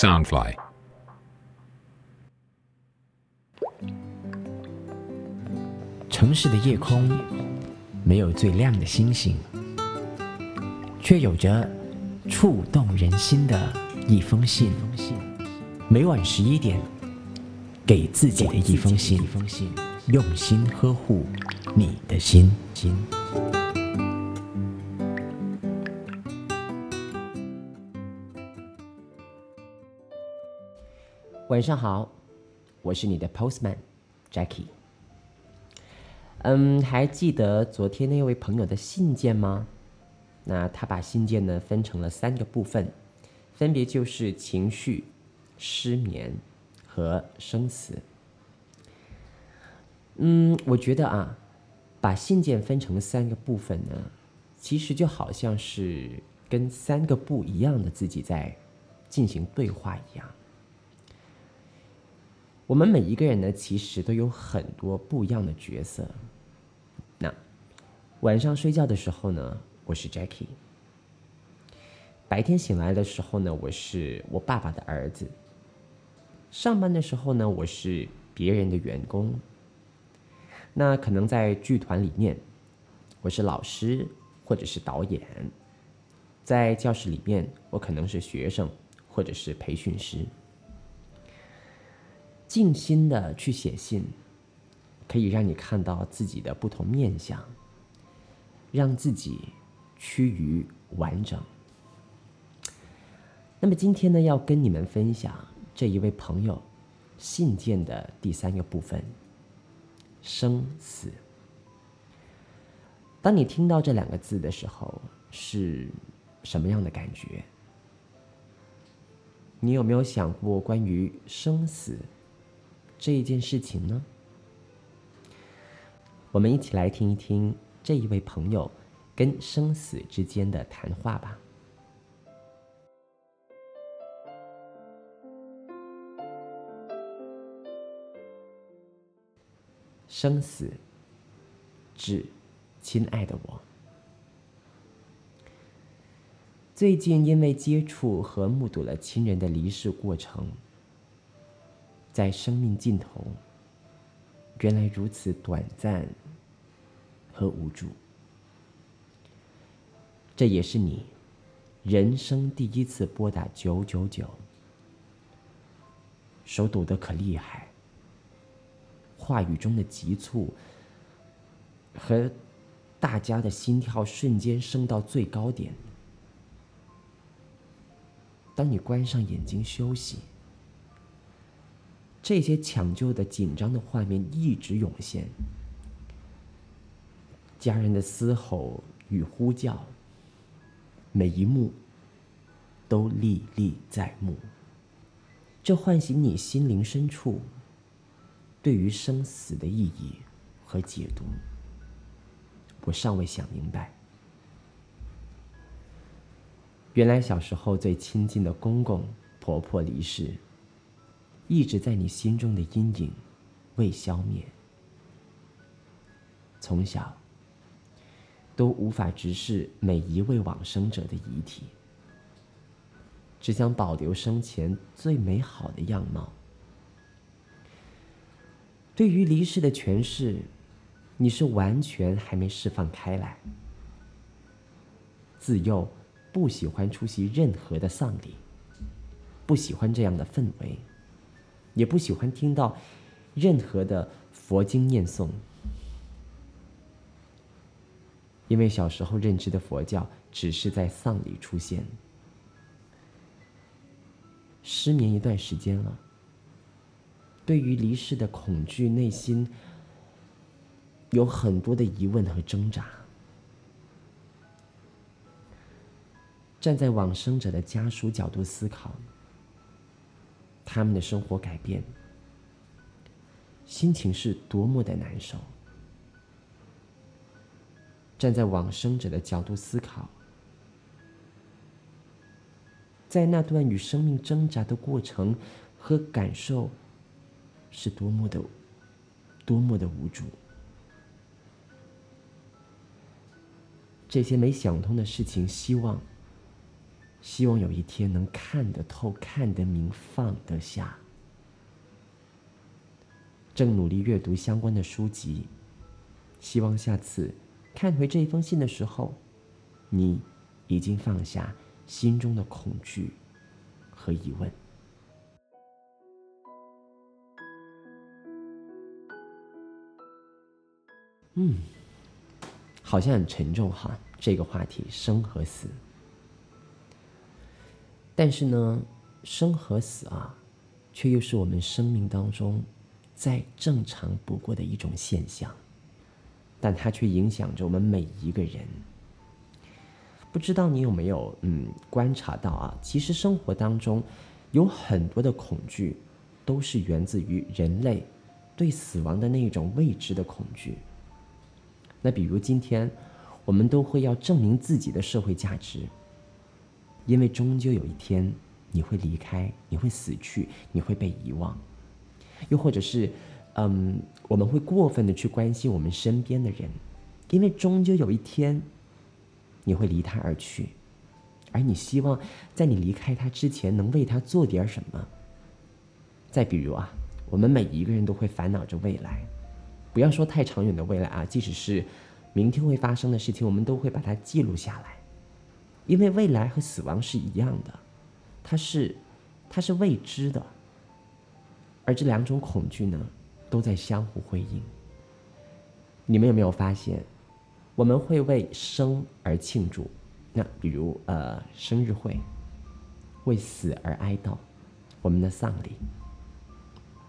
Soundfly.城市的夜空没有最亮的星星，却有着触动人心的一封信。每晚11点，给自己的一封信，用心呵护你的心。晚上好，我是你的 Postman Jacky。还记得昨天那位朋友的信件吗？那他把信件呢分成了3个部分，分别就是情绪、失眠和生死。我觉得啊，把信件分成3个部分呢，其实就好像是跟3个不一样的自己在进行对话一样。我们每一个人呢，其实都有很多不一样的角色。那晚上睡觉的时候呢，我是 Jacky； 白天醒来的时候呢，我是我爸爸的儿子；上班的时候呢，我是别人的员工；那可能在剧团里面，我是老师或者是导演；在教室里面，我可能是学生或者是培训师。静心的去写信，可以让你看到自己的不同面相，让自己趋于完整。那么今天呢，要跟你们分享这一位朋友信件的第3个部分，生死。当你听到这2个字的时候，是什么样的感觉？你有没有想过关于生死这一件事情呢？我们一起来听一听这一位朋友跟生死之间的谈话吧。生死，致亲爱的我。最近因为接触和目睹了亲人的离世过程，在生命尽头，原来如此短暂和无助。这也是你人生第一次拨打999，手抖得可厉害，话语中的急促和大家的心跳瞬间升到最高点。当你关上眼睛休息，这些抢救的紧张的画面一直涌现，家人的嘶吼与呼叫，每一幕都历历在目。这唤醒你心灵深处对于生死的意义和解读。我尚未想明白，原来小时候最亲近的公公婆婆离世，一直在你心中的阴影未消灭。从小都无法直视每一位往生者的遗体，只想保留生前最美好的样貌。对于离世的诠释，你是完全还没释放开来。自幼不喜欢出席任何的丧礼，不喜欢这样的氛围，也不喜欢听到任何的佛经念诵，因为小时候认知的佛教只是在丧礼出现。失眠一段时间了，对于离世的恐惧，内心有很多的疑问和挣扎。站在往生者的家属角度思考他们的生活改变，心情是多么的难受。站在往生者的角度思考，在那段与生命挣扎的过程和感受是多么的无助。这些没想通的事情，希望希望有一天能看得透、看得明、放得下。正努力阅读相关的书籍，希望下次看回这封信的时候，你已经放下心中的恐惧和疑问。好像很沉重哈，这个话题生和死。但是呢，生和死啊，却又是我们生命当中再正常不过的一种现象，但它却影响着我们每一个人。不知道你有没有观察到啊？其实生活当中有很多的恐惧，都是源自于人类对死亡的那种未知的恐惧。那比如今天，我们都会要证明自己的社会价值，因为终究有一天你会离开，你会死去，你会被遗忘。又或者是，我们会过分的去关心我们身边的人，因为终究有一天你会离他而去，而你希望在你离开他之前能为他做点什么。再比如啊，我们每一个人都会烦恼着未来，不要说太长远的未来啊，即使是明天会发生的事情，我们都会把它记录下来，因为未来和死亡是一样的，它是未知的。而这两种恐惧呢，都在相互辉映。你们有没有发现，我们会为生而庆祝，那比如生日会，为死而哀悼，我们的丧礼。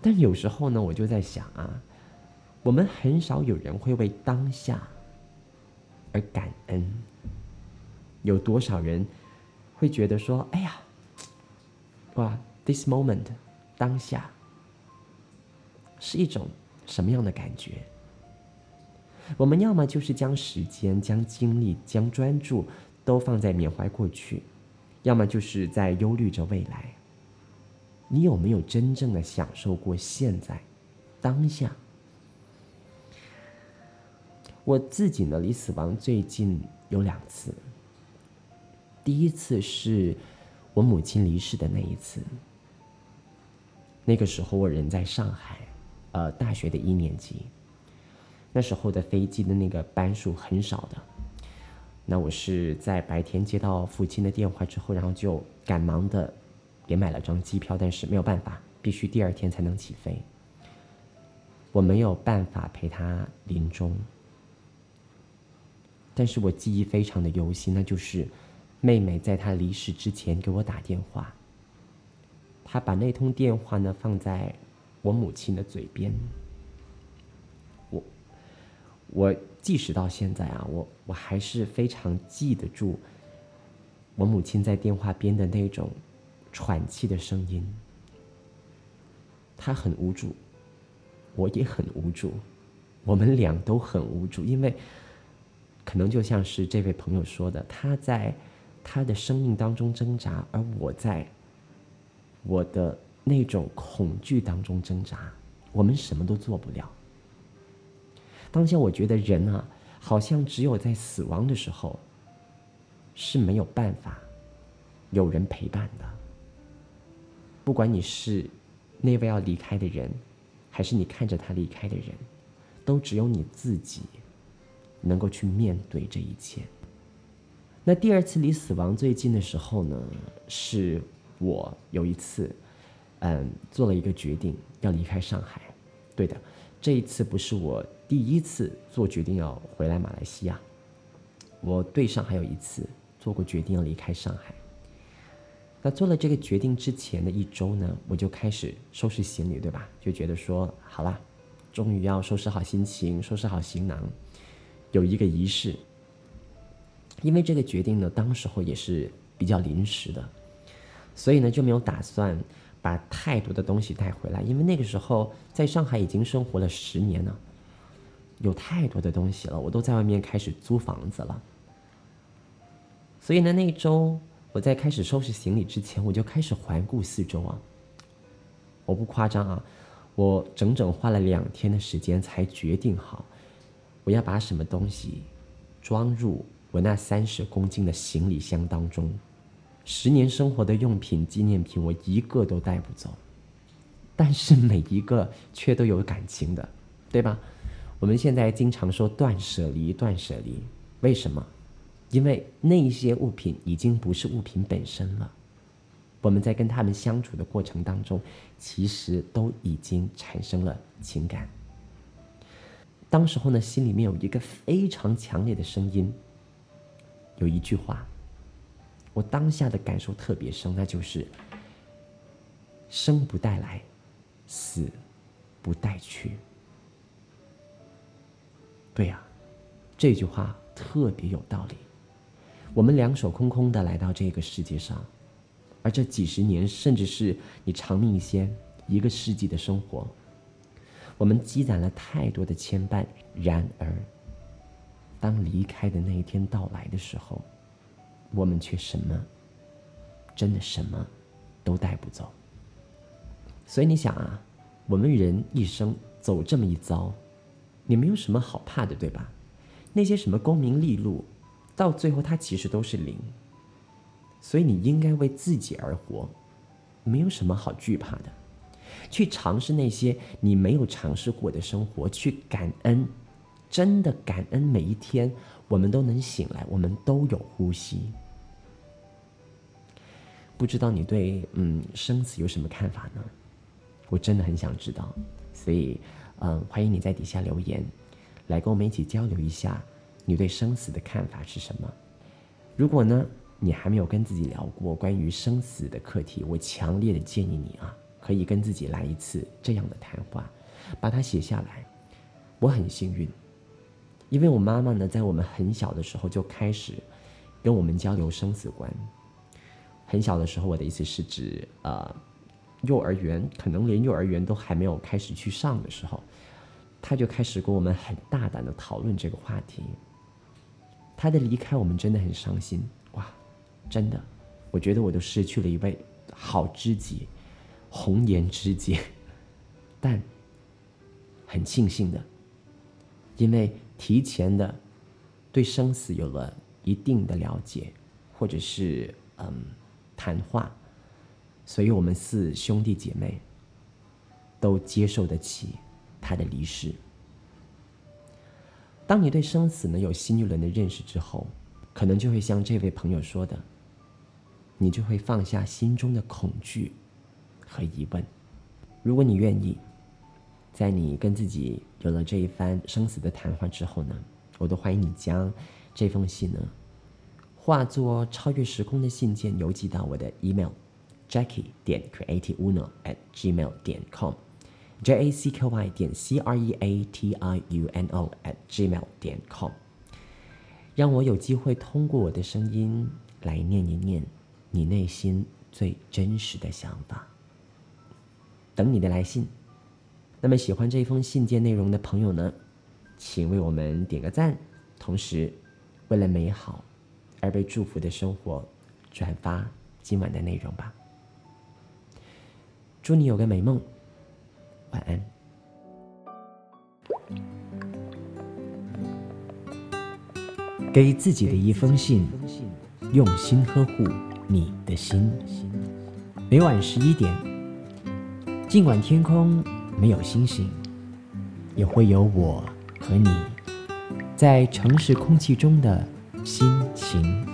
但有时候呢，我就在想啊，我们很少有人会为当下而感恩。有多少人会觉得说，哎呀，哇 ，this moment， 当下是一种什么样的感觉？我们要么就是将时间、将精力、将专注都放在缅怀过去，要么就是在忧虑着未来。你有没有真正的享受过现在、当下？我自己呢，离死亡最近有两次。第一次是我母亲离世的那一次，那个时候我人在上海，大学的一年级。那时候的飞机的那个班数很少的，那我是在白天接到父亲的电话之后，然后就赶忙的也买了张机票，但是没有办法，必须第二天才能起飞。我没有办法陪他临终，但是我记忆非常的犹新，那就是妹妹在她离世之前给我打电话，她把那通电话呢放在我母亲的嘴边。我即使到现在啊，我还是非常记得住我母亲在电话边的那种喘气的声音。她很无助，我也很无助，我们俩都很无助，因为可能就像是这位朋友说的，他在他的生命当中挣扎，而我在我的那种恐惧当中挣扎，我们什么都做不了。当下我觉得人啊，好像只有在死亡的时候是没有办法有人陪伴的。不管你是那位要离开的人，还是你看着他离开的人，都只有你自己能够去面对这一切。那第二次离死亡最近的时候呢，是我有一次，做了一个决定要离开上海。对的，这一次不是我第一次做决定要回来马来西亚，我对上还有一次做过决定要离开上海。那做了这个决定之前的一周呢，我就开始收拾行李，对吧？就觉得说，好啦，终于要收拾好心情，收拾好行囊。有一个仪式，因为这个决定呢，当时候也是比较临时的，所以呢就没有打算把太多的东西带回来，因为那个时候在上海已经生活了10年了，有太多的东西了，我都在外面开始租房子了。所以呢，那一周我在开始收拾行李之前，我就开始环顾四周啊，我不夸张啊，我整整花了2天的时间才决定好我要把什么东西装入我那30公斤的行李箱当中， 10年生活的用品、纪念品，我一个都带不走，但是每一个却都有感情的，对吧？我们现在经常说断舍离，断舍离，为什么？因为那些物品已经不是物品本身了，我们在跟他们相处的过程当中，其实都已经产生了情感。当时候呢，心里面有一个非常强烈的声音，有一句话，我当下的感受特别深，那就是生不带来，死不带去。对呀，这句话特别有道理。我们两手空空的来到这个世界上，而这几十年，甚至是你长命一些，一个世纪的生活，我们积攒了太多的牵绊。然而，当离开的那一天到来的时候，我们却什么，真的什么都带不走。所以你想啊，我们人一生走这么一遭，你没有什么好怕的，对吧？那些什么功名利禄，到最后它其实都是零。所以你应该为自己而活，没有什么好惧怕的。去尝试那些你没有尝试过的生活，去感恩，真的感恩每一天我们都能醒来，我们都有呼吸。不知道你对生死有什么看法呢？我真的很想知道，所以欢迎你在底下留言，来跟我们一起交流一下你对生死的看法是什么。如果呢你还没有跟自己聊过关于生死的课题，我强烈的建议你啊，可以跟自己来一次这样的谈话，把它写下来。我很幸运，因为我妈妈呢，在我们很小的时候就开始跟我们交流生死观。很小的时候，我的意思是指幼儿园，可能连幼儿园都还没有开始去上的时候，她就开始跟我们很大胆的讨论这个话题。她的离开，我们真的很伤心。真的，我觉得我都失去了一位好知己，红颜知己。但很庆幸的，因为提前的对生死有了一定的了解，或者是谈话，所以我们四兄弟姐妹都接受得起他的离世。当你对生死呢有新一轮的认识之后，可能就会像这位朋友说的，你就会放下心中的恐惧和疑问。如果你愿意，在你跟自己有了这一番生死的谈话之后呢，我都欢迎你将这封信呢化作超越时空的信件，邮寄到我的 email jacky.creatiuno@gmail.com jacky.creatiuno@gmail.com， 让我有机会通过我的声音来念一念你内心最真实的想法，等你的来信。那么喜欢这封信件内容的朋友呢，请为我们点个赞，同时为了美好而被祝福的生活，转发今晚的内容吧。祝你有个美梦，晚安。给自己的一封信，用心呵护你的心。每晚11点，尽管天空没有星星，也会有我和你在城市空气中的心情。